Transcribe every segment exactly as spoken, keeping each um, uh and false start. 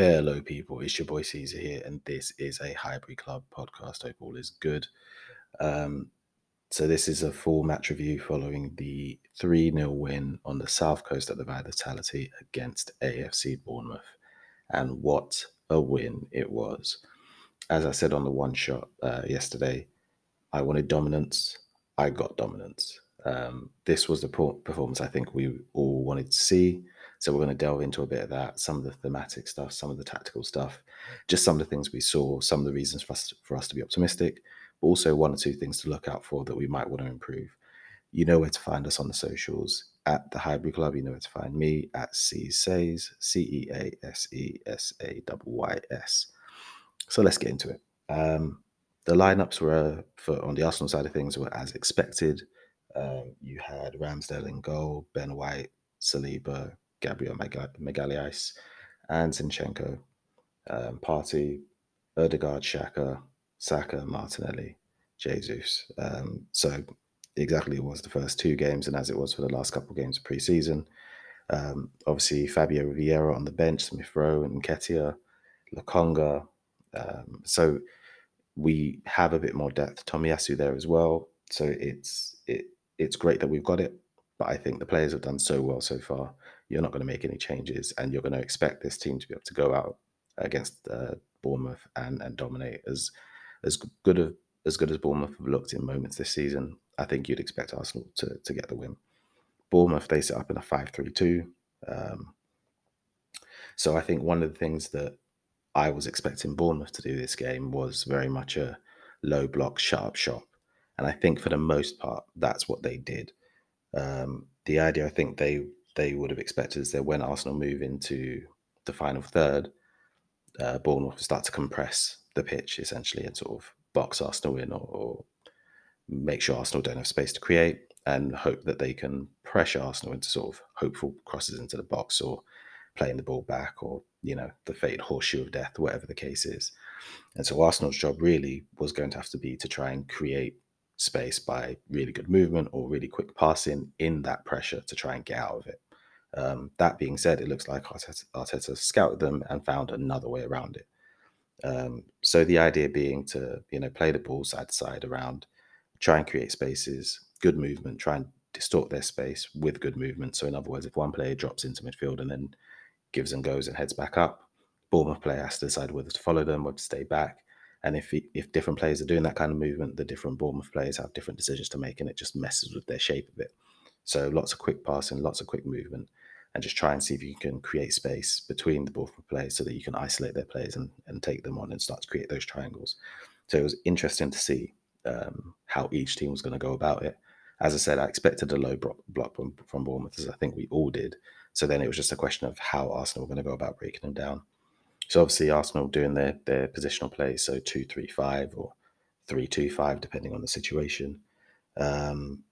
Hello people, it's your boy Caesar here, and this is a Highbury Club podcast. Hope all is good. Um, so this is a full match review following the three nil win on the South Coast at the Vitality against A F C Bournemouth. And what a win it was. As I said on the one shot uh, yesterday, I wanted dominance, I got dominance. Um, this was the performance I think we all wanted to see. So we're going to delve into a bit of that, some of the thematic stuff, some of the tactical stuff, just some of the things we saw, some of the reasons for us to, for us to be optimistic, but also one or two things to look out for that we might want to improve. You know where to find us on the socials. At The Highbury Club, you know where to find me, at C E S A S, C E A S E S A Y Y S. So let's get into it. Um, the lineups were, for on the Arsenal side of things, were as expected. Um, you had Ramsdale in goal, Ben White, Saliba, Gabriel Magalhaes and Zinchenko, um, Partey, Odegaard, Xhaka, Saka, Martinelli, Jesus. Um, so exactly it was the first two games and as it was for the last couple of games of pre-season. Um, obviously, Fabio Rivera on the bench, Smith Rowe and Nketiah, Lokonga. Um, so we have a bit more depth. Tomiyasu there as well. So it's it it's great that we've got it. But I think the players have done so well so far. You're not going to make any changes and you're going to expect this team to be able to go out against uh, Bournemouth and, and dominate. As as good of, as good as Bournemouth have looked in moments this season, I think you'd expect Arsenal to, to get the win. Bournemouth, they set up in a five three two. Um, so I think one of the things that I was expecting Bournemouth to do this game was very much a low block, shut up shop. And I think for the most part, that's what they did. Um, the idea I think they they would have expected is that when Arsenal move into the final third, uh, Bournemouth will start to compress the pitch essentially and sort of box Arsenal in or, or make sure Arsenal don't have space to create and hope that they can pressure Arsenal into sort of hopeful crosses into the box or playing the ball back or, you know, the fated horseshoe of death, whatever the case is. And so Arsenal's job really was going to have to be to try and create space by really good movement or really quick passing in that pressure to try and get out of it. Um, that being said, it looks like Arteta, Arteta scouted them and found another way around it. Um, so the idea being to, you know, play the ball side to side around, try and create spaces, good movement, try and distort their space with good movement. So in other words, if one player drops into midfield and then gives and goes and heads back up, Bournemouth player has to decide whether to follow them, whether to stay back. And if if different players are doing that kind of movement, the different Bournemouth players have different decisions to make and it just messes with their shape a bit. So lots of quick passing, lots of quick movement, and just try and see if you can create space between the Bournemouth players so that you can isolate their players and, and take them on and start to create those triangles. So it was interesting to see um, how each team was going to go about it. As I said, I expected a low block from, from Bournemouth, as I think we all did. So then it was just a question of how Arsenal were going to go about breaking them down. So obviously Arsenal doing their, their positional play, so two three five or three two five, depending on the situation. Um,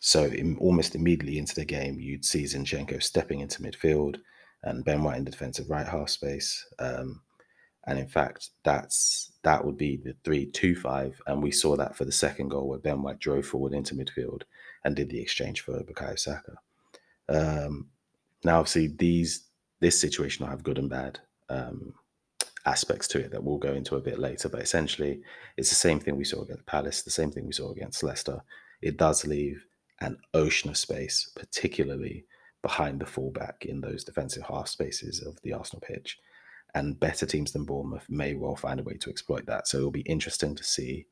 so in, almost immediately into the game, you'd see Zinchenko stepping into midfield and Ben White in the defensive right half space. Um, and in fact, that's that would be the three two five. And we saw that for the second goal where Ben White drove forward into midfield and did the exchange for Bukayo Saka. Um, now, obviously, these this situation will have good and bad Um, aspects to it that we'll go into a bit later, but essentially it's the same thing we saw against Palace, the same thing we saw against Leicester. It does leave an ocean of space, particularly behind the fullback in those defensive half spaces of the Arsenal pitch, and better teams than Bournemouth may well find a way to exploit that. So it'll be interesting to see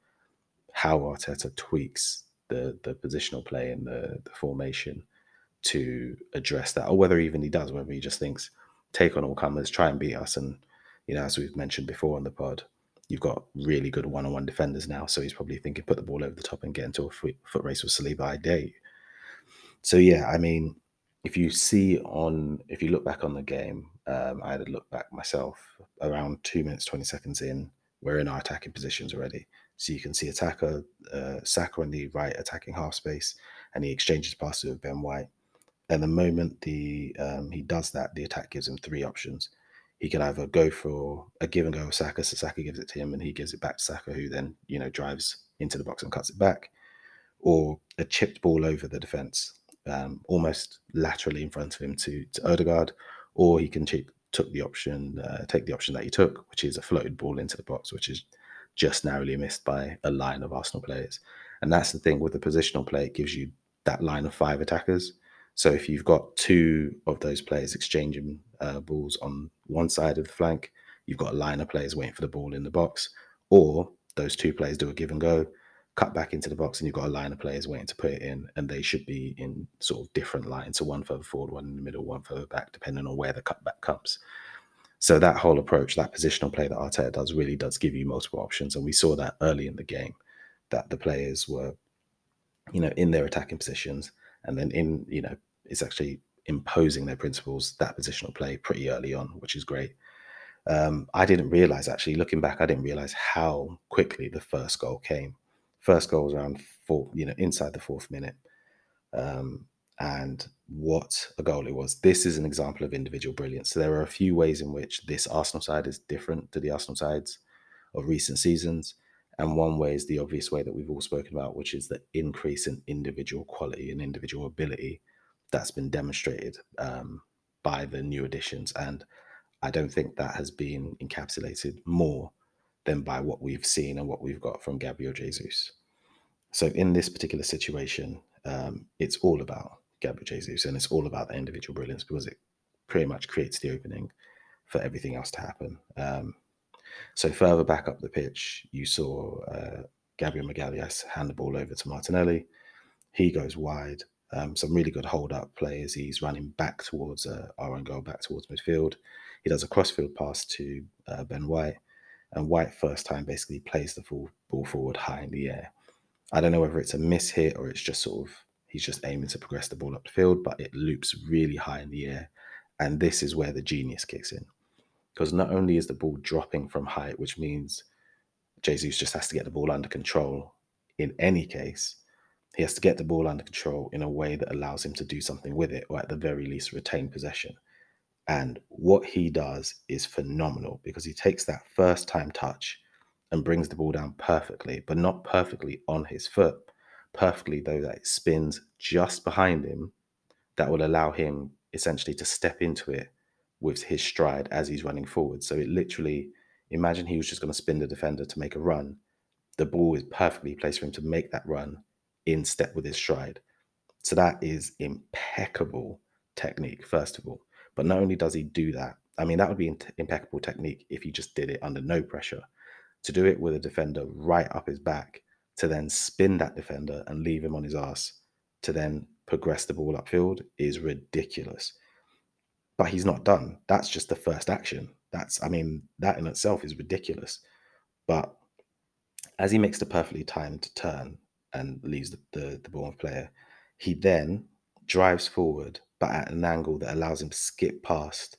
how Arteta tweaks the, the positional play and the, the formation to address that, or whether even he does, whether he just thinks take on all comers, try and beat us. And, you know, as we've mentioned before on the pod, you've got really good one-on-one defenders now. So he's probably thinking, put the ball over the top and get into a foot race with Saliba, I dare you. So, yeah, I mean, if you see on, if you look back on the game, um, I had a look back myself around two minutes, twenty seconds in, we're in our attacking positions already. So you can see attacker, uh, Saka on the right attacking half space, and he exchanges passes with Ben White. And the moment the um, he does that, the attack gives him three options. He can either go for a give and go with Saka, so Saka gives it to him and he gives it back to Saka, who then, you know, drives into the box and cuts it back, or a chipped ball over the defence, um, almost laterally in front of him to, to Odegaard, or he can chip, took the option, uh, take the option that he took, which is a floated ball into the box, which is just narrowly missed by a line of Arsenal players. And that's the thing with the positional play, it gives you that line of five attackers. So if you've got two of those players exchanging uh, balls on one side of the flank, you've got a line of players waiting for the ball in the box, or those two players do a give and go, cut back into the box, and you've got a line of players waiting to put it in, and they should be in sort of different lines. So one further forward, one in the middle, one further back, depending on where the cutback comes. So that whole approach, that positional play that Arteta does, really does give you multiple options. And we saw that early in the game, that the players were, you know, in their attacking positions, and then in, you know, it's actually imposing their principles, that positional play, pretty early on, which is great. Um, I didn't realise, actually, looking back, I didn't realise how quickly the first goal came. First goal was around four, you know, inside the fourth minute. Um, and what a goal it was. This is an example of individual brilliance. So there are a few ways in which this Arsenal side is different to the Arsenal sides of recent seasons. And one way is the obvious way that we've all spoken about, which is the increase in individual quality and individual ability that's been demonstrated um, by the new additions. And I don't think that has been encapsulated more than by what we've seen and what we've got from Gabriel Jesus. So in this particular situation, um, it's all about Gabriel Jesus, and it's all about the individual brilliance, because it pretty much creates the opening for everything else to happen. Um, so further back up the pitch, you saw uh, Gabriel Magalhaes hand the ball over to Martinelli. He goes wide, um, some really good hold-up players. He's running back towards uh, our own goal, back towards midfield. He does a crossfield pass to uh, Ben White, and White, first time, basically plays the full ball forward high in the air. I don't know whether it's a mishit or it's just sort of, he's just aiming to progress the ball up the field, but it loops really high in the air. And this is where the genius kicks in, because not only is the ball dropping from height, which means Jesus just has to get the ball under control in any case, he has to get the ball under control in a way that allows him to do something with it, or at the very least retain possession. And what he does is phenomenal, because he takes that first time touch and brings the ball down perfectly, but not perfectly on his foot. Perfectly, though, that it spins just behind him. That will allow him essentially to step into it with his stride as he's running forward. So it literally, imagine he was just going to spin the defender to make a run. The ball is perfectly placed for him to make that run in step with his stride. So that is impeccable technique, first of all. But not only does he do that, I mean, that would be impeccable technique if he just did it under no pressure. To do it with a defender right up his back, to then spin that defender and leave him on his ass, to then progress the ball upfield, is ridiculous. But he's not done. That's just the first action. That's, I mean, that in itself is ridiculous. But as he makes the perfectly timed turn and leaves the, the, the Bournemouth player, he then drives forward, but at an angle that allows him to skip past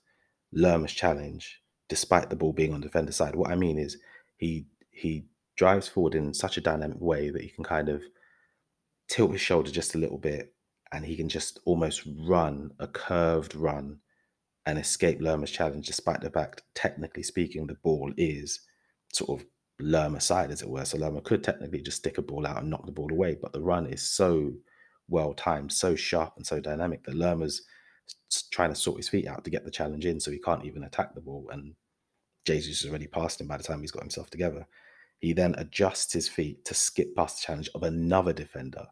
Lerma's challenge, despite the ball being on the defender's side. What I mean is he he drives forward in such a dynamic way that he can kind of tilt his shoulder just a little bit, and he can just almost run, a curved run, and escape Lerma's challenge, despite the fact, technically speaking, the ball is sort of Lerma's side, as it were. So Lerma could technically just stick a ball out and knock the ball away, but the run is so well-timed, so sharp and so dynamic that Lerma's trying to sort his feet out to get the challenge in, so he can't even attack the ball, and Jesus has already passed him by the time he's got himself together. He then adjusts his feet to skip past the challenge of another defender.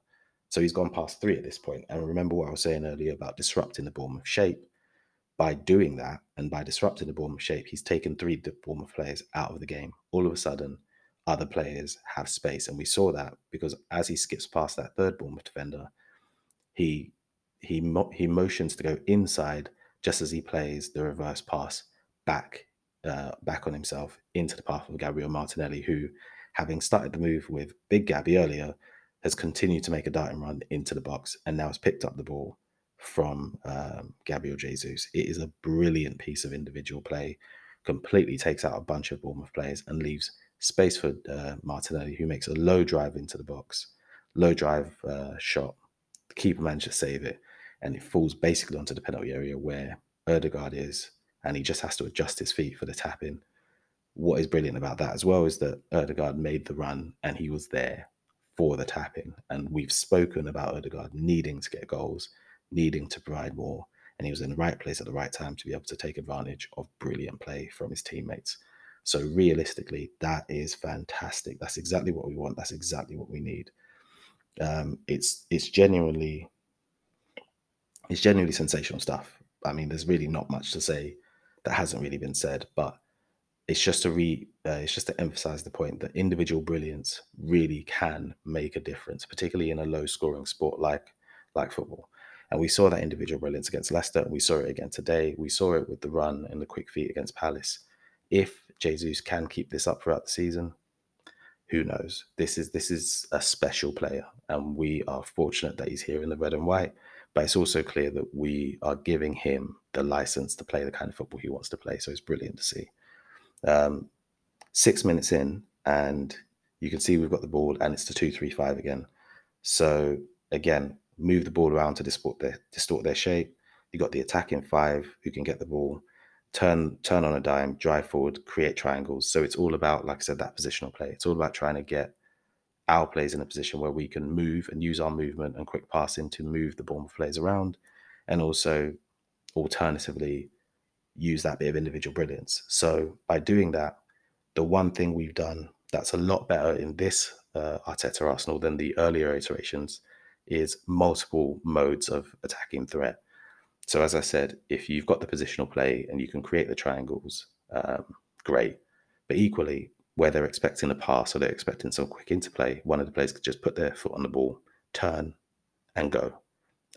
So he's gone past three at this point. And remember what I was saying earlier about disrupting the Bournemouth shape. By doing that, and by disrupting the Bournemouth shape, he's taken three Bournemouth players out of the game. All of a sudden, other players have space. And we saw that because as he skips past that third Bournemouth defender, He he mo- he motions to go inside just as he plays the reverse pass back uh, back on himself into the path of Gabriel Martinelli, who, having started the move with Big Gabby earlier, has continued to make a darting run into the box and now has picked up the ball from um, Gabriel Jesus. It is a brilliant piece of individual play. Completely takes out a bunch of Bournemouth players and leaves space for uh, Martinelli, who makes a low drive into the box, low drive uh, shot. The keeper managed to save it, and it falls basically onto the penalty area where Odegaard is, and he just has to adjust his feet for the tap in. What is brilliant about that as well is that Odegaard made the run and he was there for the tap in. And we've spoken about Odegaard needing to get goals, needing to provide more, and he was in the right place at the right time to be able to take advantage of brilliant play from his teammates. So realistically, that is fantastic. That's exactly what we want. That's exactly what we need. Um, it's it's genuinely it's genuinely sensational stuff. I mean, there's really not much to say that hasn't really been said, but it's just to re uh, it's just to emphasize the point that individual brilliance really can make a difference, particularly in a low-scoring sport like like football. And we saw that individual brilliance against Leicester, and we saw it again today. We saw it with the run and the quick feet against Palace. If Jesus can keep this up throughout the season, who knows? This is this is a special player, and we are fortunate that he's here in the red and white. But it's also clear that we are giving him the license to play the kind of football he wants to play. So it's brilliant to see. Um, six minutes in, and you can see we've got the ball, and it's the two three five again. So again, move the ball around to distort their, distort their shape. You got the attacking five who can get the ball, turn turn on a dime, drive forward, create triangles. So it's all about, like I said, that positional play. It's all about trying to get our players in a position where we can move and use our movement and quick passing to move the Bournemouth players around, and also alternatively use that bit of individual brilliance. So by doing that, the one thing we've done that's a lot better in this uh, Arteta Arsenal than the earlier iterations is multiple modes of attacking threat. So as I said, if you've got the positional play and you can create the triangles, um, great. But equally, where they're expecting a pass or they're expecting some quick interplay, one of the players could just put their foot on the ball, turn and go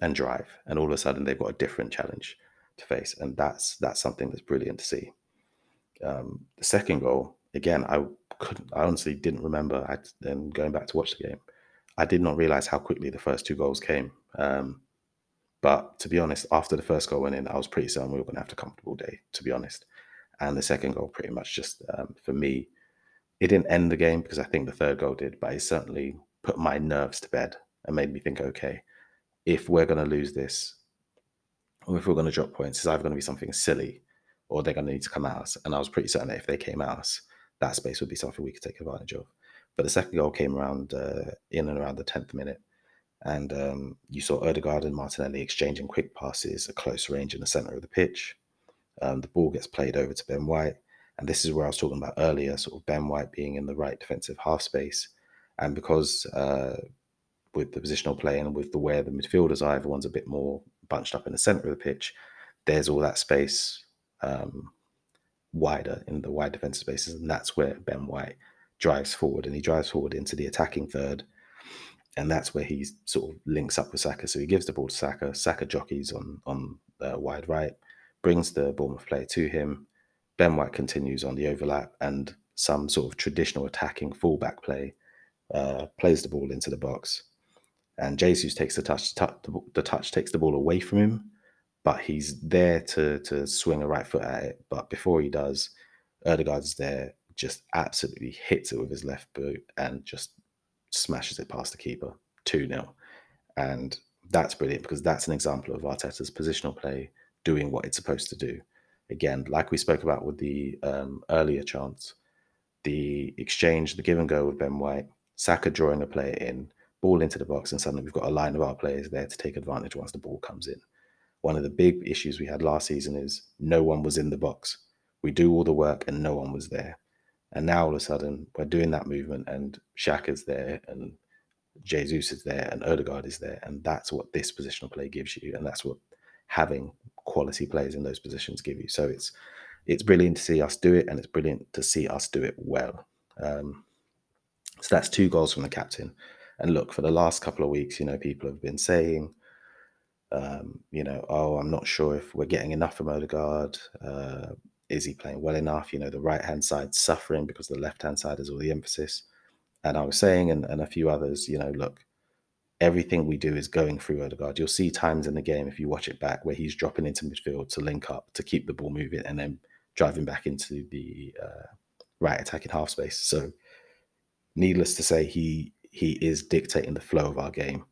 and drive. And all of a sudden, they've got a different challenge to face. And that's that's something that's brilliant to see. Um, the second goal, again, I couldn't, I honestly didn't remember. I, then going back to watch the game, I did not realize how quickly the first two goals came. Um, but to be honest, after the first goal went in, I was pretty certain we were going to have a comfortable day, to be honest. And the second goal pretty much just, um, for me, it didn't end the game because I think the third goal did, but it certainly put my nerves to bed and made me think, okay, if we're going to lose this, or if we're going to drop points, it's either going to be something silly or they're going to need to come at us. And I was pretty certain that if they came at us, that space would be something we could take advantage of. But the second goal came around uh, in and around the tenth minute. And um, you saw Odegaard and Martinelli exchanging quick passes, a close range in the centre of the pitch. Um, the ball gets played over to Ben White. And this is where I was talking about earlier, sort of Ben White being in the right defensive half space. And because uh, with the positional play and with the way the midfielders are, everyone's a bit more bunched up in the centre of the pitch, there's all that space um, wider in the wide defensive spaces. And that's where Ben White drives forward, and he drives forward into the attacking third. And that's where he sort of links up with Saka. So he gives the ball to Saka. Saka jockeys on, on the wide right, brings the Bournemouth player to him. Ben White continues on the overlap, and some sort of traditional attacking fullback play uh, plays the ball into the box. And Jesus takes the touch. The touch takes the ball away from him, but he's there to, to swing a right foot at it. But before he does, Odegaard's there, just absolutely hits it with his left boot and just smashes it past the keeper, two nil. And that's brilliant because that's an example of Arteta's positional play doing what it's supposed to do. Again, like we spoke about with the um, earlier chance, the exchange, the give and go with Ben White, Saka drawing a player in, ball into the box, and suddenly we've got a line of our players there to take advantage once the ball comes in. One of the big issues we had last season is no one was in the box. We do all the work and no one was there. And now all of a sudden we're doing that movement and Xhaka's there and Jesus is there and Odegaard is there. And that's what this positional play gives you. And that's what having quality players in those positions give you. So it's it's brilliant to see us do it, and it's brilliant to see us do it well. Um, so that's two goals from the captain. And look, for the last couple of weeks, you know, people have been saying, um, you know, oh, I'm not sure if we're getting enough from Odegaard. Uh, is he playing well enough? You know, the right-hand side suffering because the left-hand side is all the emphasis. And I was saying, and, and a few others, you know, look, everything we do is going through Odegaard. You'll see times in the game, if you watch it back, where he's dropping into midfield to link up, to keep the ball moving, and then driving back into the uh, right attacking half space. So needless to say, he he is dictating the flow of our game.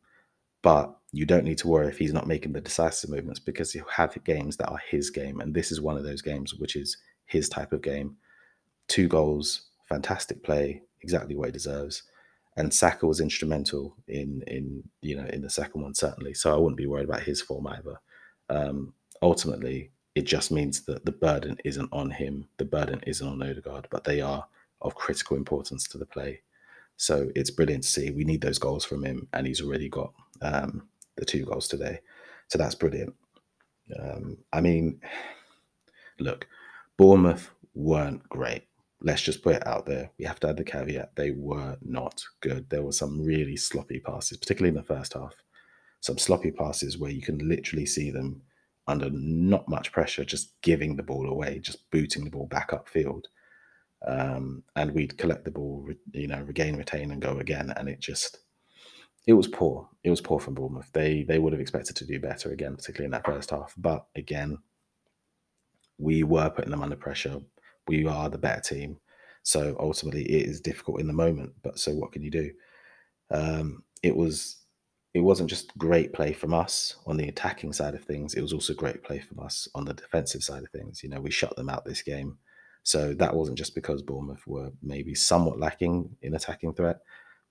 But you don't need to worry if he's not making the decisive movements, because he'll have games that are his game. And this is one of those games, which is his type of game. Two goals, fantastic play, exactly what he deserves. And Saka was instrumental in, in you know, in the second one, certainly. So I wouldn't be worried about his form either. Um, ultimately, it just means that the burden isn't on him. The burden isn't on Odegaard, but they are of critical importance to the play. So it's brilliant to see. We need those goals from him, and he's already got um, the two goals today. So that's brilliant. Um, I mean, look, Bournemouth weren't great. Let's just put it out there. We have to add the caveat. They were not good. There were some really sloppy passes, particularly in the first half. Some sloppy passes where you can literally see them under not much pressure, just giving the ball away, just booting the ball back upfield. Um, and we'd collect the ball, you know, regain, retain and go again. And it just, it was poor. It was poor from Bournemouth. They, they would have expected to do better again, particularly in that first half. But again, we were putting them under pressure. We are the better team. So ultimately it is difficult in the moment, but so what can you do? Um, it was, it wasn't just great play from us on the attacking side of things. It was also great play from us on the defensive side of things. You know, we shut them out this game. So that wasn't just because Bournemouth were maybe somewhat lacking in attacking threat.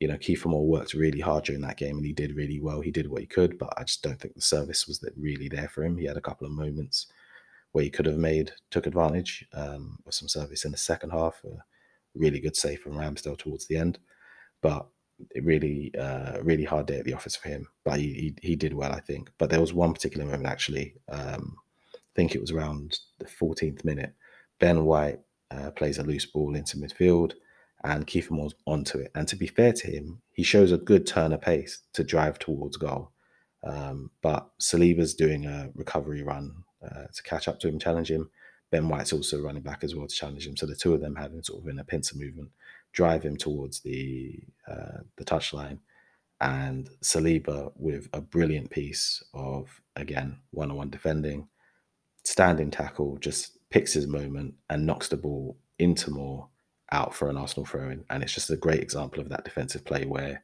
You know, Kiefer Moore worked really hard during that game and he did really well. He did what he could, but I just don't think the service was really there for him. He had a couple of moments where he could have made, took advantage um, of some service in the second half. A really good save from Ramsdale towards the end. But it really, uh, really hard day at the office for him. But he, he, he did well, I think. But there was one particular moment, actually. Um, I think it was around the fourteenth minute. Ben White Uh, plays a loose ball into midfield and Kiefer Moore's onto it. And to be fair to him, he shows a good turn of pace to drive towards goal. Um, but Saliba's doing a recovery run uh, to catch up to him, challenge him. Ben White's also running back as well to challenge him. So the two of them having sort of in a pincer movement, drive him towards the, uh, the touchline. And Saliba with a brilliant piece of, again, one-on-one defending, standing tackle, just picks his moment and knocks the ball into Moore out for an Arsenal throw-in. And it's just a great example of that defensive play where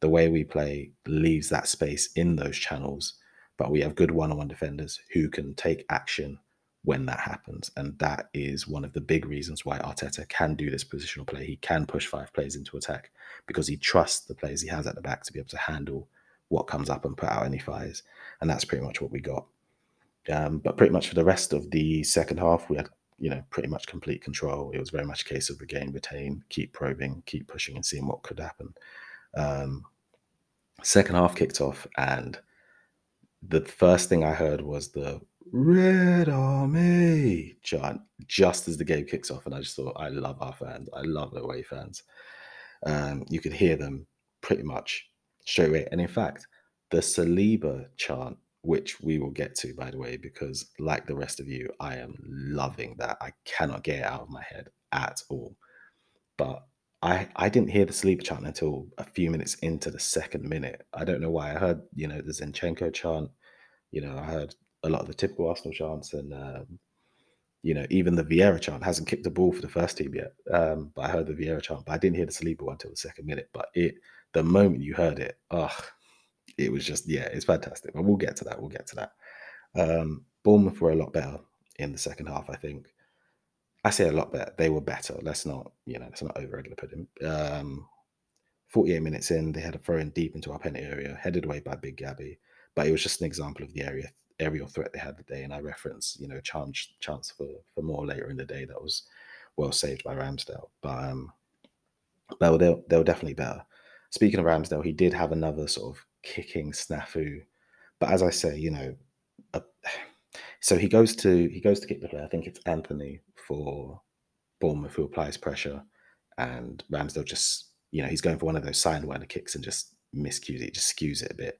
the way we play leaves that space in those channels, but we have good one-on-one defenders who can take action when that happens. And that is one of the big reasons why Arteta can do this positional play. He can push five players into attack because he trusts the players he has at the back to be able to handle what comes up and put out any fires. And that's pretty much what we got. Um, but pretty much for the rest of the second half, we had, you know, pretty much complete control. It was very much a case of regain, retain, keep probing, keep pushing and seeing what could happen. Um, second half kicked off and the first thing I heard was the Red Army chant just as the game kicks off. And I just thought, I love our fans. I love the away fans. Um, you could hear them pretty much straight away. And in fact, the Saliba chant, which we will get to, by the way, because like the rest of you, I am loving that. I cannot get it out of my head at all. But I I didn't hear the Saliba chant until a few minutes into the second minute. I don't know why. I heard, you know, the Zinchenko chant. You know, I heard a lot of the typical Arsenal chants. And, um, you know, even the Vieira chant hasn't kicked the ball for the first team yet. Um, but I heard the Vieira chant. But I didn't hear the Saliba one until the second minute. But it the moment you heard it, ugh. It was just, yeah, it's fantastic. But we'll get to that. We'll get to that. Um, Bournemouth were a lot better in the second half, I think. I say a lot better. They were better. Let's not, you know, let's not over-put him. Um, forty-eight minutes in, they had a throw-in deep into our penalty area, headed away by Big Gabby. But it was just an example of the area aerial threat they had today. And I reference, you know, chance, chance for, for more later in the day that was well saved by Ramsdale. But um, they, were, they were definitely better. Speaking of Ramsdale, he did have another sort of kicking snafu, but as I say, you know, uh, so he goes to he goes to kick the play. I think it's Anthony for Bournemouth who applies pressure, and Ramsdale just, you know, he's going for one of those sidewinder kicks and just miscues it, just skews it a bit,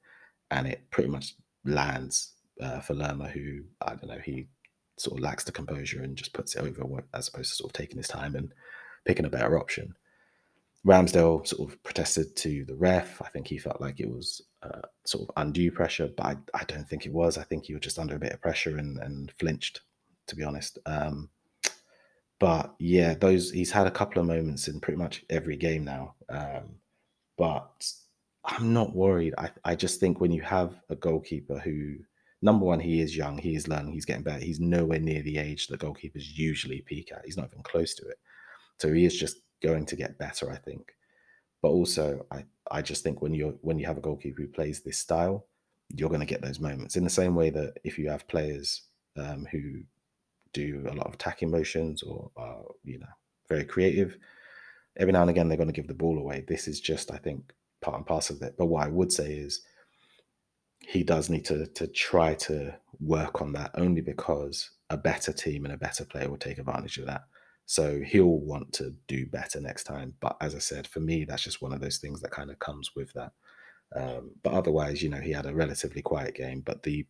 and it pretty much lands uh, for Lerma, who I don't know, he sort of lacks the composure and just puts it over as opposed to sort of taking his time and picking a better option. Ramsdale sort of protested to the ref. I think he felt like it was uh, sort of undue pressure, but I, I don't think it was. I think he was just under a bit of pressure and, and flinched, to be honest. Um, but yeah, those he's had a couple of moments in pretty much every game now. Um, but I'm not worried. I, I just think when you have a goalkeeper who, number one, he is young, he is learning, he's getting better. He's nowhere near the age that goalkeepers usually peak at. He's not even close to it. So he is just going to get better, I think. But also, I, I just think when you're when you have a goalkeeper who plays this style, you're going to get those moments. In the same way that if you have players um, who do a lot of attacking motions or are, you know, very creative. Every now and again, they're going to give the ball away. This is just, I think, part and parcel of it. But what I would say is he does need to to try to work on that, only because a better team and a better player will take advantage of that. So he'll want to do better next time. But as I said, for me, that's just one of those things that kind of comes with that. Um, but otherwise, you know, he had a relatively quiet game. But the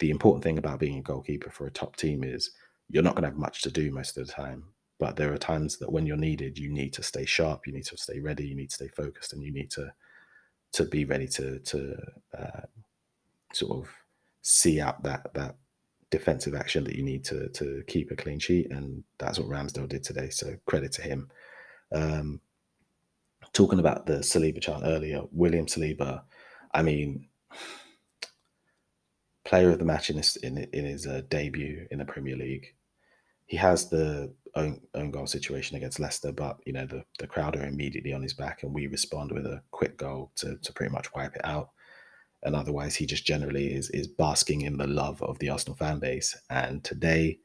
the important thing about being a goalkeeper for a top team is you're not going to have much to do most of the time. But there are times that when you're needed, you need to stay sharp, you need to stay ready, you need to stay focused, and you need to to be ready to to uh, sort of see out that that defensive action that you need to to keep a clean sheet. And that's what Ramsdale did today, so credit to him. Um, talking about the Saliba chant earlier, William Saliba, I mean, player of the match in his, in, in his uh, debut in the Premier League. He has the own, own goal situation against Leicester, but, you know, the, the crowd are immediately on his back and we respond with a quick goal to, to pretty much wipe it out. And otherwise, he just generally is is basking in the love of the Arsenal fan base. And today,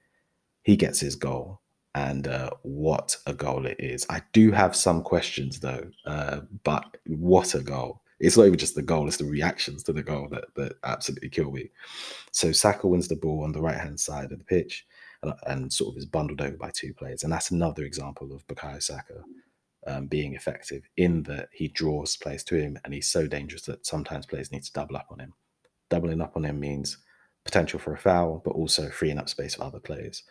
he gets his goal. And uh, what a goal it is. I do have some questions, though, uh, but what a goal. It's not even just the goal, it's the reactions to the goal that, that absolutely kill me. So Saka wins the ball on the right-hand side of the pitch and, and sort of is bundled over by two players. And that's another example of Bukayo Saka Um, being effective, in that he draws players to him and he's so dangerous that sometimes players need to double up on him. Doubling up on him means potential for a foul, but also freeing up space for other players.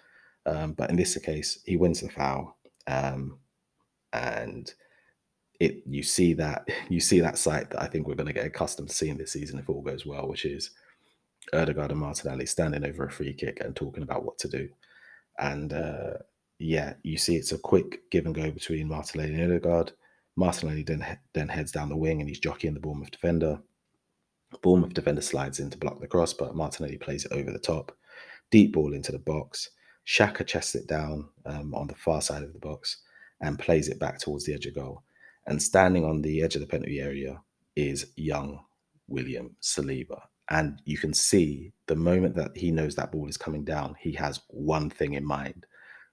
Um, but in this case, he wins the foul, um, and it you see that you see that sight that I think we're going to get accustomed to seeing this season if all goes well, which is Odegaard and Martinelli standing over a free kick and talking about what to do. And uh, yeah, you see it's a quick give and go between Martinelli and Odegaard. Martinelli then, then heads down the wing and he's jockeying the Bournemouth defender. Bournemouth defender slides in to block the cross, but Martinelli plays it over the top. Deep ball into the box. Xhaka chests it down um, on the far side of the box and plays it back towards the edge of goal. And standing on the edge of the penalty area is young William Saliba. And you can see the moment that he knows that ball is coming down, he has one thing in mind.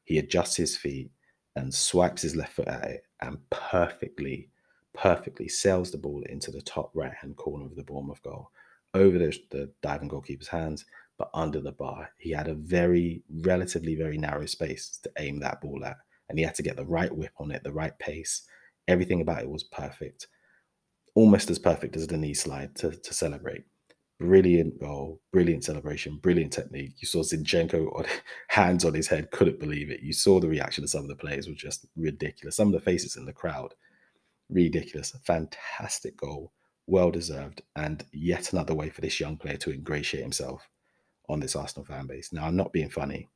He adjusts his feet and swipes his left foot at it and perfectly, perfectly sails the ball into the top right-hand corner of the Bournemouth goal, over the, the diving goalkeeper's hands, but under the bar. He had a very, relatively very narrow space to aim that ball at, and he had to get the right whip on it, the right pace. Everything about it was perfect, almost as perfect as the knee slide to, to celebrate. Brilliant goal, brilliant celebration, brilliant technique. You saw Zinchenko on, hands on his head, couldn't believe it. You saw the reaction of some of the players was just ridiculous. Some of the faces in the crowd, ridiculous. A fantastic goal, well deserved, and yet another way for this young player to ingratiate himself on this Arsenal fan base. Now, I'm not being funny.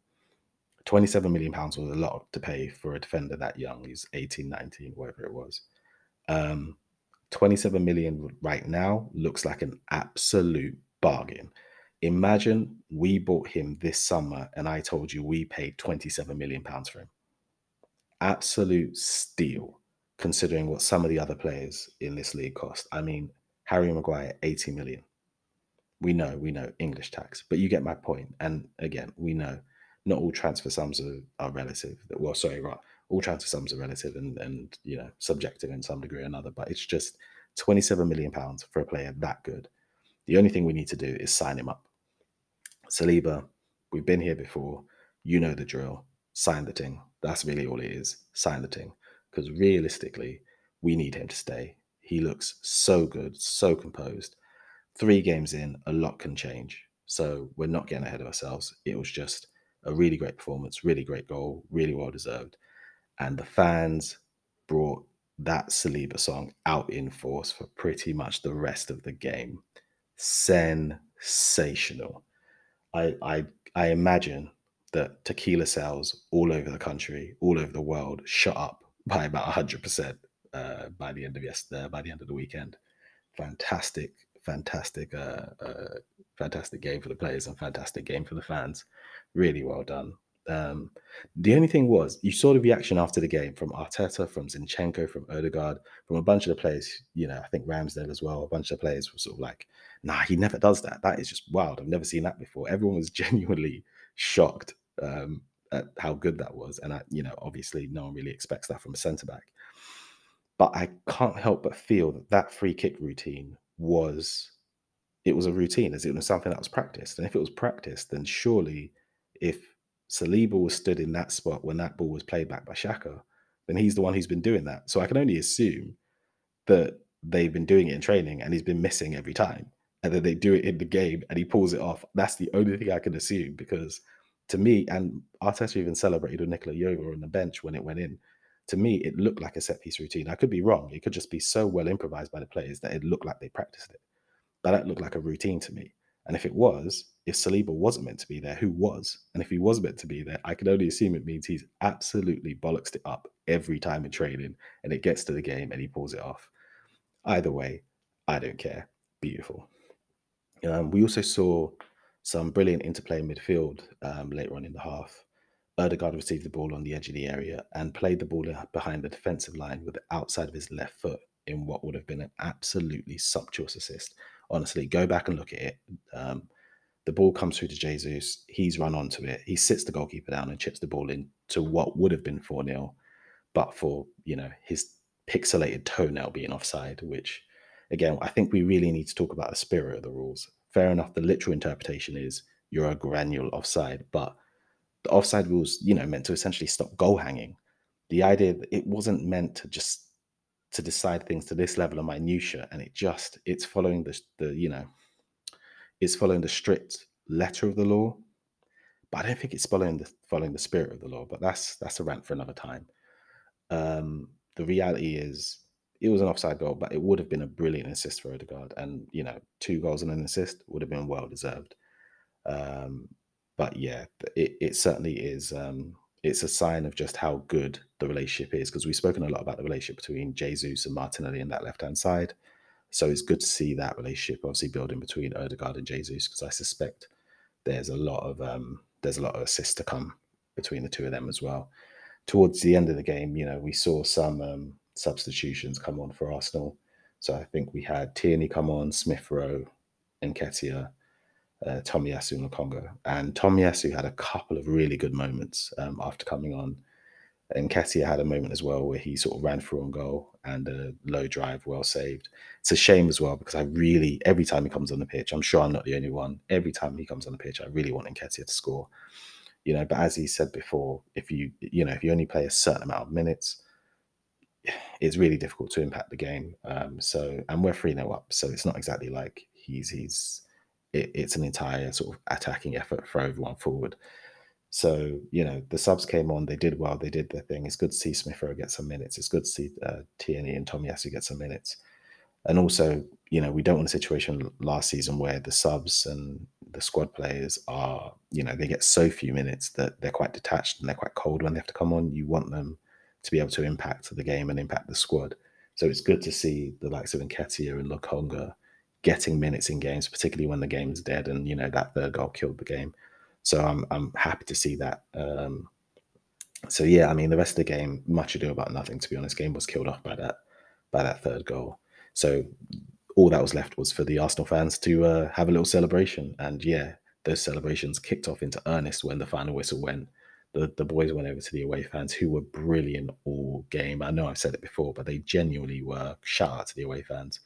twenty-seven million pounds was a lot to pay for a defender that young. He's eighteen, nineteen, whatever it was. Um, twenty-seven million right now looks like an absolute bargain. Imagine we bought him this summer and I told you we paid twenty-seven million pounds for him. Absolute steal, considering what some of the other players in this league cost. I mean, Harry Maguire, eighty million. We know, we know, English tax, but you get my point. And again, we know not all transfer sums are, are relative. Well, sorry, right. All transfer sums are relative and, and, you know, subjective in some degree or another, but it's just twenty-seven million pounds for a player that good. The only thing we need to do is sign him up. Saliba, we've been here before. You know the drill. Sign the thing. That's really all it is. Sign the thing. Because realistically, we need him to stay. He looks so good, so composed. Three games in, a lot can change. So we're not getting ahead of ourselves. It was just a really great performance, really great goal, really well deserved. And the fans brought that Saliba song out in force for pretty much the rest of the game. Sensational. I I, I imagine that tequila sales all over the country, all over the world, shot up by about one hundred percent uh, by the end of yesterday, by the end of the weekend. Fantastic, fantastic, uh, uh, fantastic game for the players and fantastic game for the fans. Really well done. Um, the only thing was, you saw the reaction after the game from Arteta, from Zinchenko, from Odegaard, from a bunch of the players, you know, I think Ramsdale as well, a bunch of the players were sort of like, nah, he never does that. That is just wild. I've never seen that before. Everyone was genuinely shocked um, at how good that was. And I, you know, obviously no one really expects that from a centre-back. But I can't help but feel that that free kick routine was, it was a routine, as it was something that was practiced. And if it was practiced, then surely if Saliba was stood in that spot when that ball was played back by Xhaka, then he's the one who's been doing that. So I can only assume that they've been doing it in training and he's been missing every time. And then they do it in the game and he pulls it off. That's the only thing I can assume, because to me, and Arteta even celebrated with Nikola Jova on the bench when it went in, to me, it looked like a set-piece routine. I could be wrong. It could just be so well improvised by the players that it looked like they practiced it. But that looked like a routine to me. And if it was, if Saliba wasn't meant to be there, who was? And if he was meant to be there, I can only assume it means he's absolutely bollocks it up every time in training, and it gets to the game and he pulls it off. Either way, I don't care. Beautiful. Um, we also saw some brilliant interplay in midfield um, later on in the half. Odegaard received the ball on the edge of the area and played the ball behind the defensive line with the outside of his left foot in what would have been an absolutely sumptuous assist. Honestly, go back and look at it. Um, the ball comes through to Jesus. He's run onto it. He sits the goalkeeper down and chips the ball in to what would have been four nil, but for, you know, his pixelated toenail being offside, which, again, I think we really need to talk about the spirit of the rules. Fair enough, the literal interpretation is you're a granule offside, but the offside rules, you know, meant to essentially stop goal hanging. The idea that it wasn't meant to just to decide things to this level of minutia, and it just it's following the the you know it's following the strict letter of the law, but I don't think it's following the following the spirit of the law. But that's that's a rant for another time. Um, the reality is it was an offside goal, but it would have been a brilliant assist for Odegaard, and you know two goals and an assist would have been well deserved. Um, but yeah, it it certainly is. Um, It's a sign of just how good the relationship is, because we've spoken a lot about the relationship between Jesus and Martinelli and that left-hand side. So it's good to see that relationship obviously building between Odegaard and Jesus, because I suspect there's a lot of um, there's a lot of assists to come between the two of them as well. Towards the end of the game, you know, we saw some um, substitutions come on for Arsenal. So I think we had Tierney come on, Smith Rowe, Nketiah, Uh, Tomiyasu and Lokonga. And Tomiyasu had a couple of really good moments um, after coming on. And Nketiah had a moment as well where he sort of ran through on goal, and a low drive, well saved. It's a shame as well, because I really, every time he comes on the pitch, I'm sure I'm not the only one, every time he comes on the pitch, I really want Nketiah to score. You know, but as he said before, if you, you know, if you only play a certain amount of minutes, it's really difficult to impact the game. Um, so, and we're three nil up, so it's not exactly like he's, he's, it's an entire sort of attacking effort for everyone forward. So, you know, the subs came on, they did well, they did their thing. It's good to see Smith Rowe get some minutes. It's good to see uh, Tierney and Tomiyasu get some minutes. And also, you know, we don't want a situation last season where the subs and the squad players are, you know, they get so few minutes that they're quite detached and they're quite cold when they have to come on. You want them to be able to impact the game and impact the squad. So it's good to see the likes of Nketiah and Lokonga getting minutes in games, particularly when the game's dead, and you know that third goal killed the game. So I'm I'm happy to see that. Um, so yeah, I mean the rest of the game, much ado about nothing, to be honest. Game was killed off by that by that third goal. So all that was left was for the Arsenal fans to uh, have a little celebration. And yeah, those celebrations kicked off into earnest when the final whistle went. The the boys went over to the away fans, who were brilliant all game. I know I've said it before, but they genuinely were. Shout out to the away fans.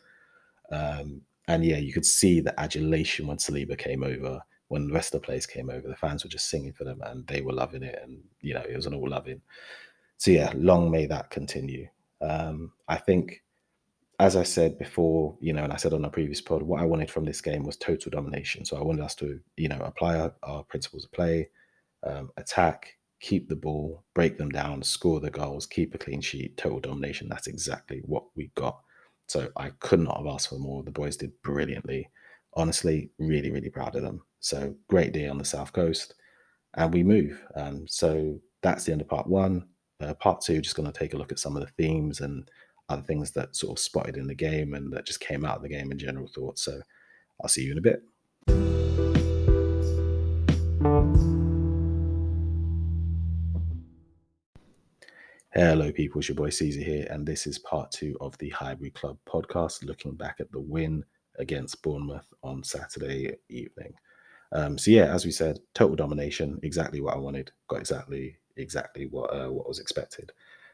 Um, And yeah, you could see the adulation when Saliba came over, when the rest of the players came over. The fans were just singing for them and they were loving it. And, you know, it was an all loving. So yeah, long may that continue. Um, I think, as I said before, you know, and I said on our previous pod, what I wanted from this game was total domination. So I wanted us to, you know, apply our, our principles of play, um, attack, keep the ball, break them down, score the goals, keep a clean sheet, total domination. That's exactly what we got. So I could not have asked for more. The boys did brilliantly. Honestly, really, really proud of them. So great day on the South Coast. And we move. Um, so that's the end of part one. Uh, part two, just going to take a look at some of the themes and other things that sort of spotted in the game and that just came out of the game in general thoughts. So I'll see you in a bit. Hello people, it's your boy Caesar here, and this is part two of the Highbury Club podcast, looking back at the win against Bournemouth on Saturday evening. Um, so yeah, as we said, total domination, exactly what I wanted, got exactly exactly what uh, what was expected.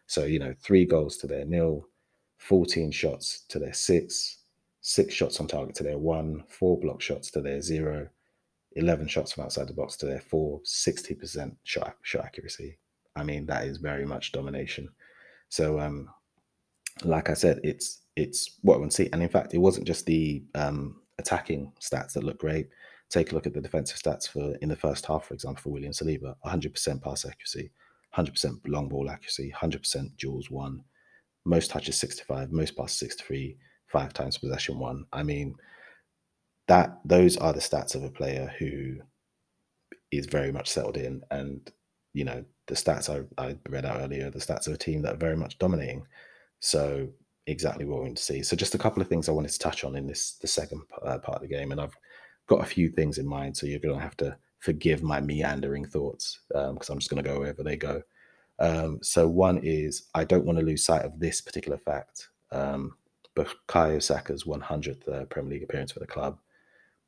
So, you know, three goals to their nil, fourteen shots to their six, six shots on target to their one, four block shots to their zero, eleven shots from outside the box to their four, sixty percent shot, shot accuracy. I mean, that is very much domination. So, um, like I said, it's it's what I want to see. And in fact, it wasn't just the um, attacking stats that looked great. Take a look at the defensive stats for in the first half, for example, for William Saliba, one hundred percent pass accuracy, one hundred percent long ball accuracy, one hundred percent duels won, most touches sixty-five, most passes sixty-three, five times possession won. I mean, that those are the stats of a player who is very much settled in. And, you know, the stats I, I read out earlier, the stats of a team that are very much dominating. So exactly what we're going to see. So just a couple of things I wanted to touch on in this, the second uh, part of the game. And I've got a few things in mind, so you're going to have to forgive my meandering thoughts because um, I'm just going to go wherever they go. Um, so one is, I don't want to lose sight of this particular fact. Um, Bukayo Saka's one hundredth uh, Premier League appearance for the club.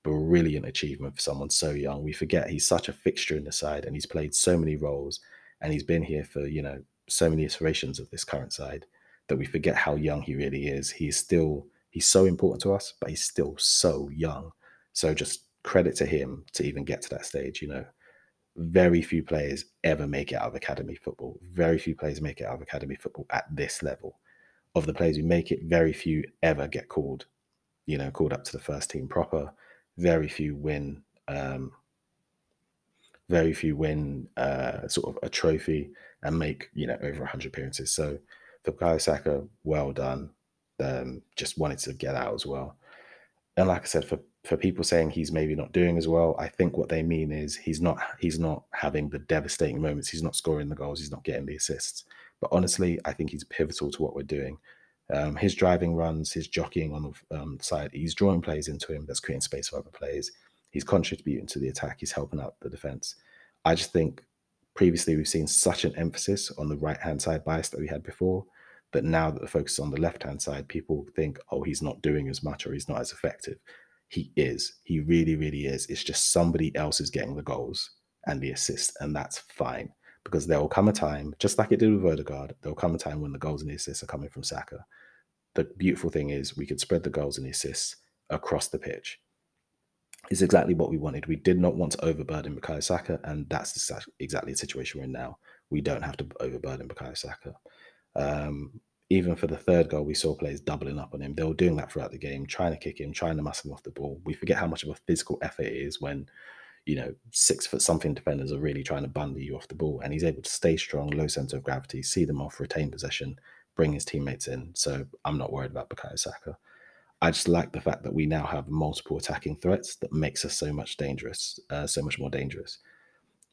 Brilliant achievement for someone so young. We forget he's such a fixture in the side and he's played so many roles and he's been here for, you know, so many iterations of this current side that we forget how young he really is. He's still, he's so important to us, but he's still so young. So just credit to him to even get to that stage. You know, very few players ever make it out of academy football. Very few players make it out of academy football at this level. Of the players who make it, very few ever get called, you know, called up to the first team proper. Very few win, um, very few win uh, sort of a trophy and make, you know, over one hundred appearances. So for Bukayo Saka, well done. Um, just wanted to get out as well. And like I said, for for people saying he's maybe not doing as well, I think what they mean is he's not he's not having the devastating moments. He's not scoring the goals. He's not getting the assists. But honestly, I think he's pivotal to what we're doing. Um, his driving runs, his jockeying on the um, side, he's drawing plays into him. That's creating space for other players. He's contributing to the attack. He's helping out the defense. I just think previously we've seen such an emphasis on the right-hand side bias that we had before. But now that the focus is on the left-hand side, people think, oh, he's not doing as much or he's not as effective. He is. He really, really is. It's just somebody else is getting the goals and the assists, and that's fine. Because there will come a time, just like it did with Odegaard, there will come a time when the goals and the assists are coming from Saka. The beautiful thing is we could spread the goals and the assists across the pitch. It's exactly what we wanted. We did not want to overburden Bukayo Saka, and that's exactly the situation we're in now. We don't have to overburden Bukayo Saka. Um, even for the third goal, we saw players doubling up on him. They were doing that throughout the game, trying to kick him, trying to muscle him off the ball. We forget how much of a physical effort it is when, you know, six foot something defenders are really trying to bundle you off the ball. And he's able to stay strong, low center of gravity, see them off, retain possession, bring his teammates in. So I'm not worried about Bukayo Saka. I just like the fact that we now have multiple attacking threats that makes us so much dangerous, uh, so much more dangerous.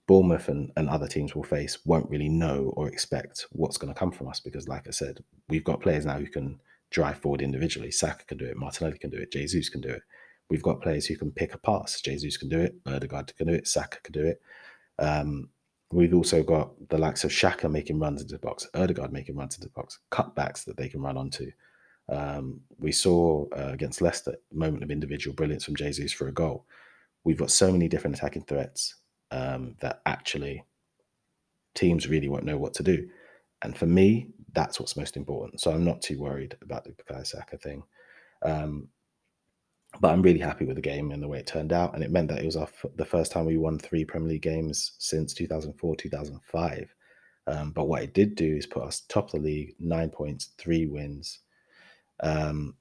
Bournemouth and, and other teams we'll face won't really know or expect what's going to come from us because, like I said, we've got players now who can drive forward individually. Saka can do it, Martinelli can do it, Jesus can do it. We've got players who can pick a pass. Jesus can do it, Odegaard can do it, Saka can do it. Um, we've also got the likes of Xhaka making runs into the box, Odegaard making runs into the box, cutbacks that they can run onto. Um, we saw uh, against Leicester a moment of individual brilliance from Jesus for a goal. We've got so many different attacking threats. Um, that actually teams really won't know what to do. And for me, that's what's most important. So I'm not too worried about the Bukayo Saka thing. Um, but I'm really happy with the game and the way it turned out. And it meant that it was our f- the first time we won three Premier League games since two thousand four, two thousand five. Um, but what it did do is put us top of the league, nine points, three wins. Um,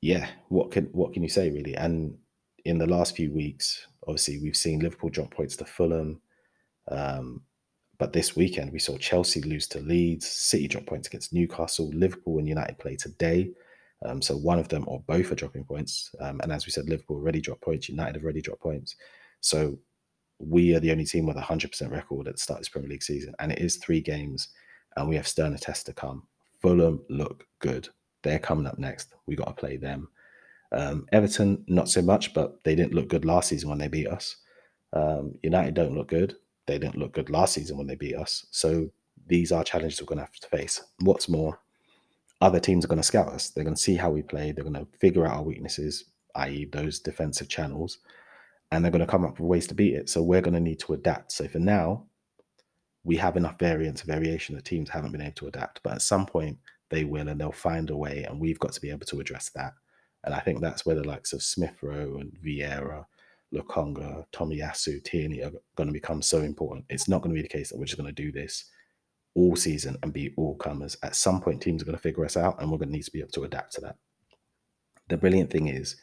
yeah, what can, what can you say, really? And in the last few weeks, obviously, we've seen Liverpool drop points to Fulham. Um, but this weekend, we saw Chelsea lose to Leeds, City drop points against Newcastle, Liverpool and United play today. Um, so one of them or both are dropping points. Um, and as we said, Liverpool already dropped points, United have already dropped points. So we are the only team with a one hundred percent record at the start of this Premier League season. And it is three games, and we have sterner tests to come. Fulham look good. They're coming up next. We got to play them. Um, Everton, not so much, but they didn't look good last season when they beat us. Um, United don't look good. They didn't look good last season when they beat us. So these are challenges we're going to have to face. What's more, other teams are going to scout us. They're going to see how we play. They're going to figure out our weaknesses, that is those defensive channels. and they're going to come up with ways to beat it. So we're going to need to adapt. So for now, we have enough variance and variation that teams haven't been able to adapt. But at some point, they will, and they'll find a way, and we've got to be able to address that. And I think that's where the likes of Smith Rowe and Vieira, Lokonga, Tomiyasu, Tierney are going to become so important. It's not going to be the case that we're just going to do this all season and be all comers. At some point, teams are going to figure us out, and we're going to need to be able to adapt to that. The brilliant thing is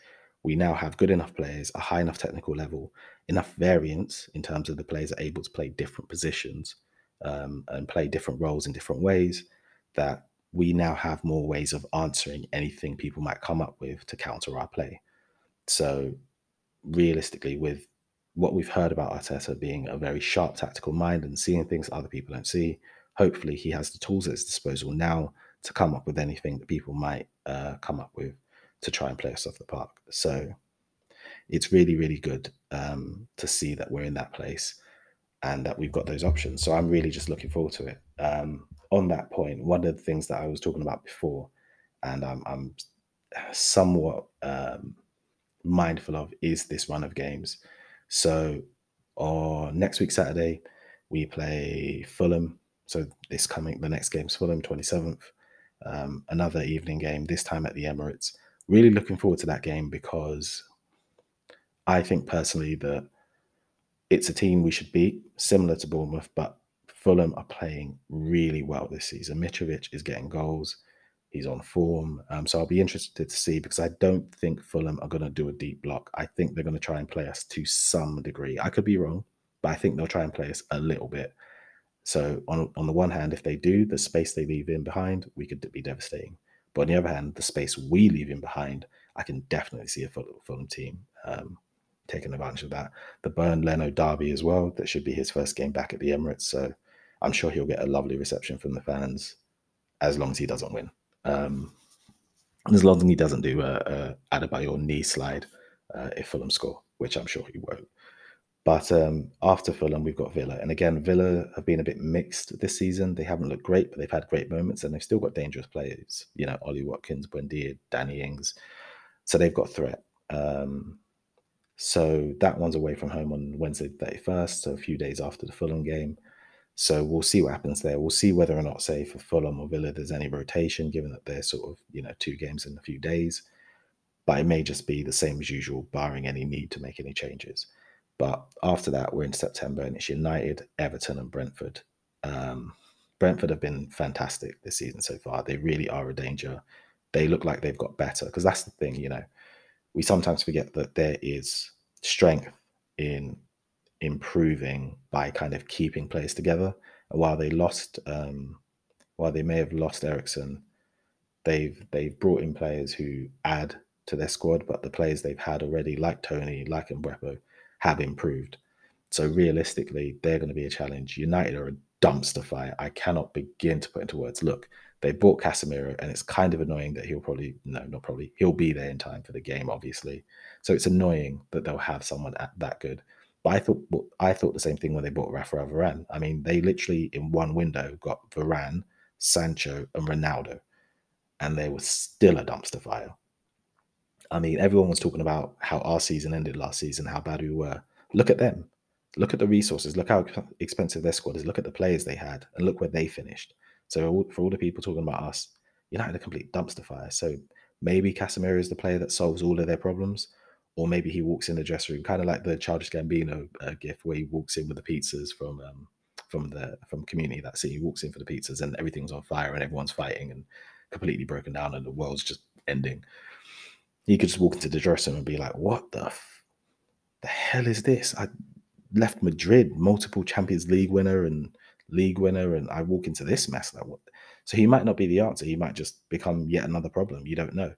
we now have good enough players, a high enough technical level, enough variance in terms of the players are able to play different positions um, and play different roles in different ways, that we now have more ways of answering anything people might come up with to counter our play. So realistically, with what we've heard about Arteta being a very sharp tactical mind and seeing things that other people don't see, hopefully he has the tools at his disposal now to come up with anything that people might uh, come up with to try and play us off the park. So it's really, really good um, to see that we're in that place and that we've got those options. So I'm really just looking forward to it. Um, on that point, one of the things that I was talking about before, and I'm, I'm somewhat um, mindful of, is this run of games. So on next week, Saturday, we play Fulham. So this coming, the next game's Fulham, twenty-seventh, um, another evening game, this time at the Emirates. Really looking forward to that game because I think personally that it's a team we should beat, similar to Bournemouth, but Fulham are playing really well this season. Mitrovic is getting goals. He's on form. Um, so I'll be interested to see, because I don't think Fulham are going to do a deep block. I think they're going to try and play us to some degree. I could be wrong, but I think they'll try and play us a little bit. So on, on the one hand, if they do, the space they leave in behind, we could be devastating. But on the other hand, the space we leave in behind, I can definitely see a Fulham team um, taking advantage of that. The Byrne-Leno derby as well, that should be his first game back at the Emirates. So I'm sure he'll get a lovely reception from the fans, as long as he doesn't win. Um, and as long as he doesn't do a, a Adebayor knee slide uh, if Fulham score, which I'm sure he won't. But um, after Fulham, we've got Villa. And again, Villa have been a bit mixed this season. They haven't looked great, but they've had great moments, and they've still got dangerous players. You know, Ollie Watkins, Buendia, Danny Ings. So they've got threat. Um, so that one's away from home on Wednesday the thirty-first, so a few days after the Fulham game. So we'll see what happens there. We'll see whether or not, say, for Fulham or Villa, there's any rotation, given that they're sort of, you know, two games in a few days. But it may just be the same as usual, barring any need to make any changes. But after that, we're in September, and it's United, Everton and Brentford. Um, Brentford have been fantastic this season so far. They really are a danger. They look like they've got better, because that's the thing, you know. We sometimes forget that there is strength in improving by kind of keeping players together. And while they lost, um, while they may have lost Eriksson, they've, they've brought in players who add to their squad, but the players they've had already, like Tony, like Mbeumo, have improved. So realistically, they're going to be a challenge. United are a dumpster fire. I cannot begin to put into words. Look, they bought Casemiro, and it's kind of annoying that he'll probably, no, not probably, he'll be there in time for the game, obviously. So it's annoying that they'll have someone at that good. But I thought I thought the same thing when they bought Raphael Varane. I mean, they literally in one window got Varane, Sancho, and Ronaldo, and they were still a dumpster fire. I mean, everyone was talking about how our season ended last season, how bad we were. Look at them. Look at the resources. Look how expensive their squad is. Look at the players they had, and look where they finished. So for all the people talking about us, United are a complete dumpster fire. So maybe Casemiro is the player that solves all of their problems, or maybe he walks in the dressing room, kind of like the Childish Gambino uh, gif where he walks in with the pizzas from um, from the from Community. That scene, he walks in for the pizzas, and everything's on fire, and everyone's fighting and completely broken down, and the world's just ending. He could just walk into the dressing room and be like, what the, f- the hell is this? I left Madrid, multiple Champions League winner and league winner, and I walk into this mess. Like, what? So he might not be the answer. He might just become yet another problem. You don't know.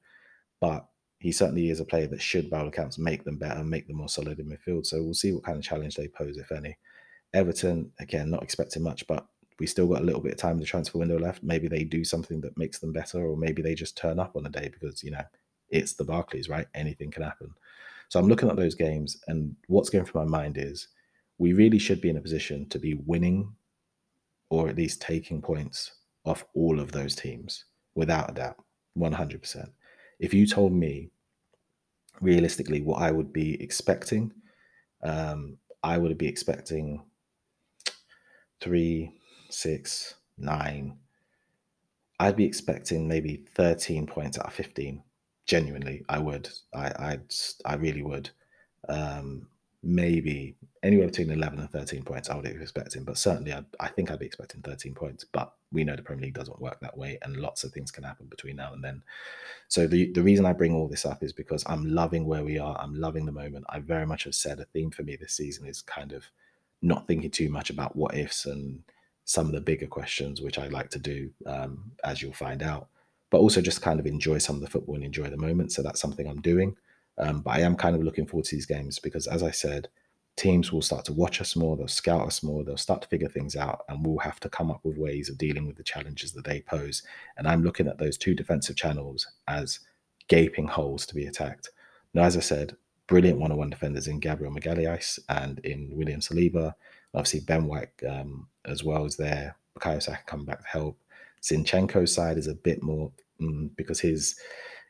But he certainly is a player that should, by all accounts, make them better, make them more solid in midfield. So we'll see what kind of challenge they pose, if any. Everton, again, not expecting much, but we still got a little bit of time in the transfer window left. Maybe they do something that makes them better, or maybe they just turn up on a day because, you know, it's the Barclays, right? Anything can happen. So I'm looking at those games, and what's going through my mind is we really should be in a position to be winning, or at least taking points off all of those teams, without a doubt, one hundred percent. If you told me realistically what I would be expecting Um, I would be expecting three, six, nine. I'd be expecting maybe thirteen points out of fifteen. Genuinely, I would. I I, I really would. Um, maybe anywhere between eleven and thirteen points I would be expecting, but certainly I, I think I'd be expecting thirteen points. But we know the Premier League doesn't work that way, and lots of things can happen between now and then. So the, the reason I bring all this up is because I'm loving where we are. I'm loving the moment. I very much have said a theme for me this season is kind of not thinking too much about what ifs and some of the bigger questions, which I like to do, um, as you'll find out, but also just kind of enjoy some of the football and enjoy the moment. So that's something I'm doing. Um, but I am kind of looking forward to these games because, as I said, teams will start to watch us more, they'll scout us more, they'll start to figure things out, and we'll have to come up with ways of dealing with the challenges that they pose. And I'm looking at those two defensive channels as gaping holes to be attacked. Now, as I said, brilliant one-on-one defenders in Gabriel Magalhaes and in William Saliba. Obviously, Ben White um, as well is there. Bukayo Saka coming back to help. Zinchenko's side is a bit more mm, because his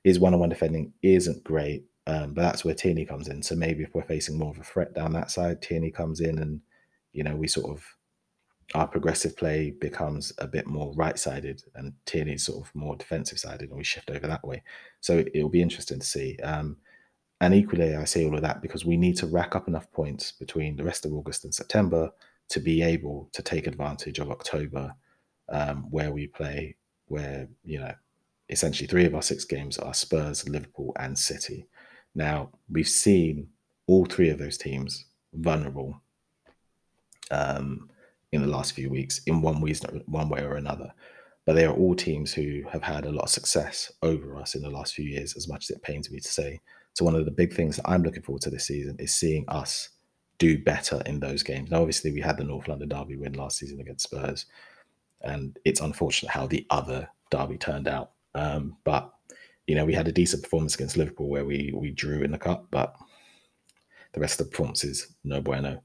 his one-on-one defending isn't great. Um, but that's where Tierney comes in. So maybe if we're facing more of a threat down that side, Tierney comes in and, you know, we sort of, our progressive play becomes a bit more right-sided and Tierney's sort of more defensive-sided and we shift over that way. So it'll be interesting to see. Um, and equally, I say all of that because we need to rack up enough points between the rest of August and September to be able to take advantage of October, um, where we play, where, you know, essentially three of our six games are Spurs, Liverpool and City. Now, we've seen all three of those teams vulnerable um, in the last few weeks in one reason, one way or another. But they are all teams who have had a lot of success over us in the last few years, as much as it pains me to say. So one of the big things that I'm looking forward to this season is seeing us do better in those games. Now, obviously, we had the North London derby win last season against Spurs, and it's unfortunate how the other derby turned out. Um, but You know, we had a decent performance against Liverpool where we we drew in the cup, but the rest of the performances, no bueno.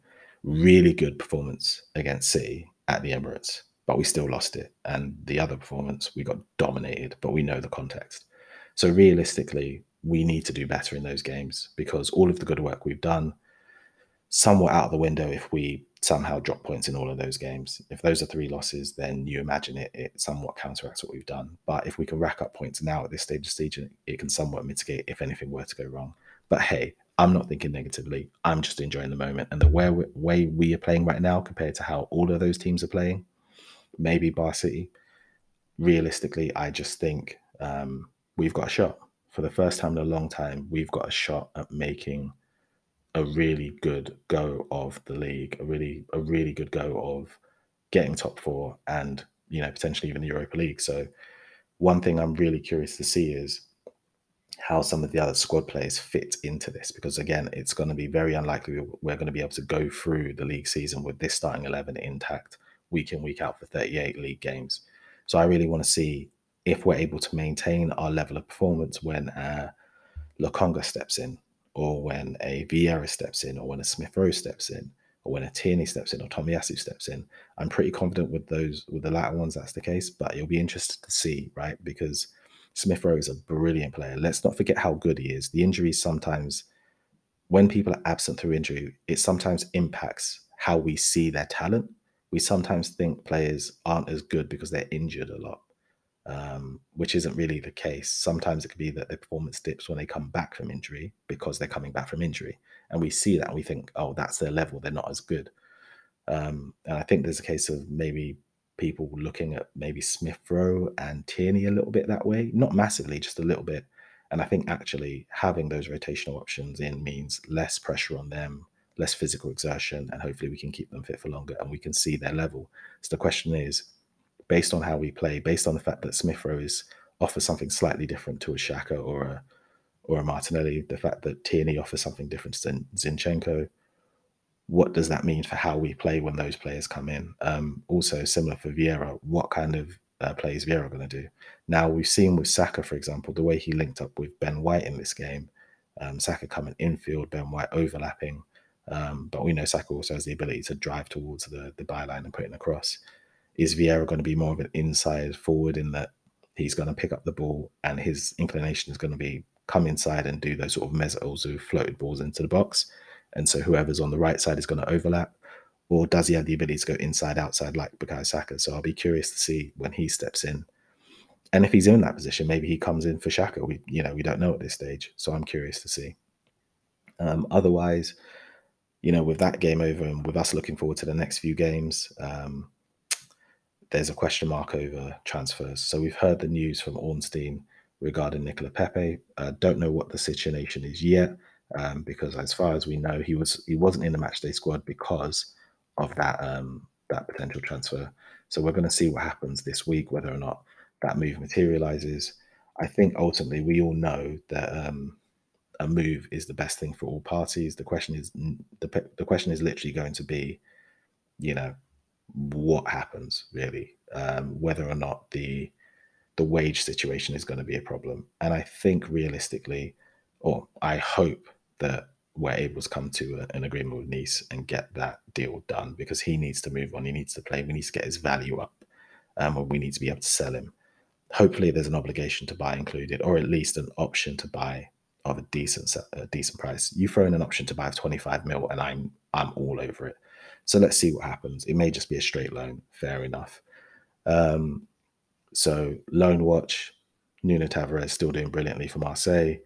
Really good performance against City at the Emirates, but we still lost it. And the other performance, we got dominated, but we know the context. So realistically, we need to do better in those games because all of the good work we've done, somewhat out of the window if we somehow drop points in all of those games. If those are three losses, then you imagine it, it somewhat counteracts what we've done. But if we can rack up points now at this stage of season, it can somewhat mitigate if anything were to go wrong. But hey, I'm not thinking negatively. I'm just enjoying the moment. And the way, way we are playing right now compared to how all of those teams are playing, maybe Bar City, realistically, I just think um, we've got a shot. For the first time in a long time, we've got a shot at making a really good go of the league, a really a really good go of getting top four and, you know, potentially even the Europa League. So one thing I'm really curious to see is how some of the other squad players fit into this, because again, it's going to be very unlikely we're going to be able to go through the league season with this starting eleven intact week in, week out for thirty-eight league games. So I really want to see if we're able to maintain our level of performance when uh, Lokonga steps in, or when a Vieira steps in, or when a Smith Rowe steps in, or when a Tierney steps in, or Tomiyasu steps in. I'm pretty confident with those, with the latter ones, that's the case, but you'll be interested to see, right? Because Smith Rowe is a brilliant player. Let's not forget how good he is. The injuries sometimes, when people are absent through injury, it sometimes impacts how we see their talent. We sometimes think players aren't as good because they're injured a lot, um which isn't really the case. Sometimes it could be that their performance dips when they come back from injury because they're coming back from injury, and we see that and we think, oh, that's their level, they're not as good. Um and I think there's a case of maybe people looking at maybe Smith Rowe and Tierney a little bit that way, not massively, just a little bit. And I think actually having those rotational options in means less pressure on them, less physical exertion, and hopefully we can keep them fit for longer and we can see their level. So the question is, based on how we play, based on the fact that Smith Rowe is offers something slightly different to a Xhaka or a or a Martinelli, the fact that Tierney offers something different to Zinchenko, what does that mean for how we play when those players come in? Um, also, similar for Vieira, what kind of uh, play is Vieira going to do? Now, we've seen with Saka, for example, the way he linked up with Ben White in this game, um, Saka coming infield, Ben White overlapping, um, but we know Saka also has the ability to drive towards the, the byline and put in a cross. Is Vieira going to be more of an inside forward in that he's going to pick up the ball and his inclination is going to be come inside and do those sort of mezzos who floated balls into the box? And so whoever's on the right side is going to overlap. Or does he have the ability to go inside, outside like Bukayo Saka? So I'll be curious to see when he steps in. And if he's in that position, maybe he comes in for Xhaka. We, you know, we don't know at this stage. So I'm curious to see. Um, otherwise, you know, with that game over and with us looking forward to the next few games, um, there's a question mark over transfers. So we've heard the news from Ornstein regarding Nicola Pepe. Uh, don't know what the situation is yet, um, because as far as we know, he was he wasn't in the matchday squad because of that um, that potential transfer. So we're going to see what happens this week, whether or not that move materializes. I think ultimately we all know that um, a move is the best thing for all parties. The question is the the question is literally going to be, you know, what happens really, um, whether or not the the wage situation is going to be a problem. And I think realistically, or I hope that we're able to come to a, an agreement with Nice and get that deal done, because he needs to move on. He needs to play. We need to get his value up, um, and we need to be able to sell him. Hopefully there's an obligation to buy included, or at least an option to buy of a decent a decent price. You throw in an option to buy of twenty-five mil and I'm I'm all over it. So let's see what happens. It may just be a straight loan. Fair enough. Um, so loan watch, Nuno Tavares still doing brilliantly for Marseille.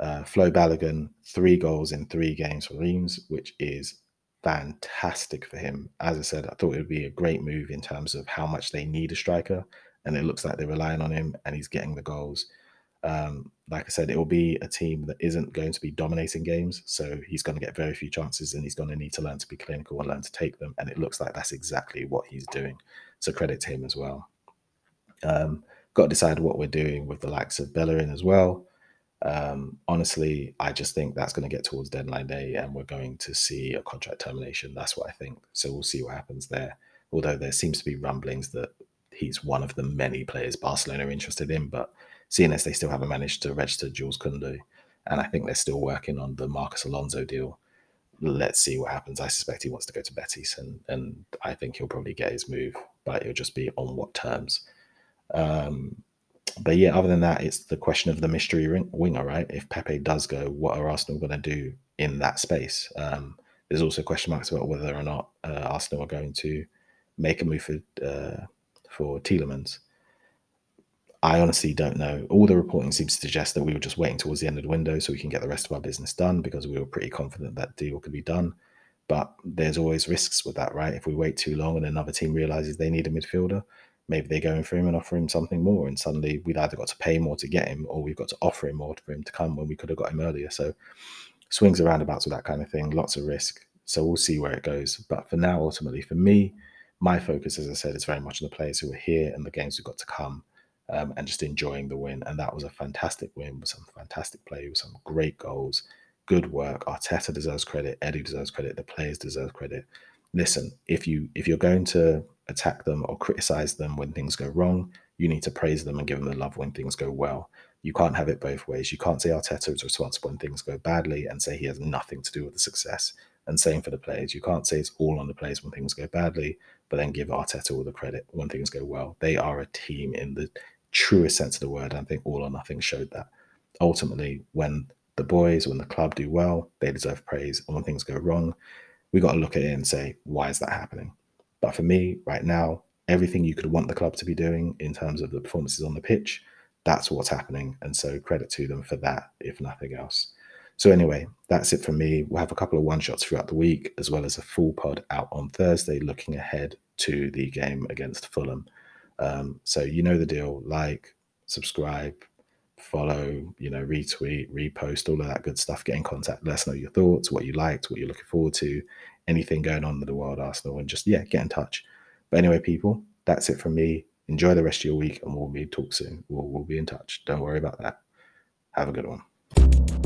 Uh, Flo Balogun, three goals in three games for Reims, which is fantastic for him. As I said, I thought it would be a great move in terms of how much they need a striker. And it looks like they're relying on him and he's getting the goals. Um, like I said, it will be a team that isn't going to be dominating games. So he's going to get very few chances and he's going to need to learn to be clinical and learn to take them. And it looks like that's exactly what he's doing. So credit to him as well. Um, got to decide what we're doing with the likes of Bellerin as well. Um, honestly, I just think that's going to get towards deadline day and we're going to see a contract termination. That's what I think. So we'll see what happens there. Although there seems to be rumblings that he's one of the many players Barcelona are interested in, but seeing as they still haven't managed to register Jules Koundé, and I think they're still working on the Marcos Alonso deal, let's see what happens. I suspect he wants to go to Betis, and, and I think he'll probably get his move, but it'll just be on what terms. Um, but yeah, other than that, it's the question of the mystery ring, winger, right? If Pepe does go, what are Arsenal going to do in that space? Um, there's also question marks about whether or not uh, Arsenal are going to make a move for... Uh, for Tielemans. I honestly don't know. All the reporting seems to suggest that we were just waiting towards the end of the window so we can get the rest of our business done, because we were pretty confident that deal could be done. But there's always risks with that, right? If we wait too long and another team realizes they need a midfielder, maybe they go in for him and offer him something more, and suddenly we'd either got to pay more to get him or we've got to offer him more for him to come when we could have got him earlier. So swings and roundabouts with that kind of thing, lots of risk. So we'll see where it goes. But for now, ultimately, for me, my focus, as I said, is very much on the players who are here and the games we've got to come, um, and just enjoying the win. And that was a fantastic win with some fantastic play, with some great goals, good work. Arteta deserves credit. Edu deserves credit. The players deserve credit. Listen, if, you, if you're going to attack them or criticise them when things go wrong, you need to praise them and give them the love when things go well. You can't have it both ways. You can't say Arteta is responsible when things go badly and say he has nothing to do with the success. And same for the players. You can't say it's all on the players when things go badly, but then give Arteta all the credit when things go well. They are a team in the truest sense of the word. I think All or Nothing showed that. Ultimately, when the boys, when the club do well, they deserve praise. And when things go wrong, we got to look at it and say, why is that happening? But for me, right now, everything you could want the club to be doing in terms of the performances on the pitch, that's what's happening. And so credit to them for that, if nothing else. So anyway, that's it from me. We'll have a couple of one-shots throughout the week, as well as a full pod out on Thursday, looking ahead to the game against Fulham. Um, so you know the deal. Like, subscribe, follow, you know, retweet, repost, all of that good stuff. Get in contact. Let us know your thoughts, what you liked, what you're looking forward to, anything going on with the world Arsenal, and just, yeah, get in touch. But anyway, people, that's it from me. Enjoy the rest of your week, and we'll be talk soon. We'll, we'll be in touch. Don't worry about that. Have a good one.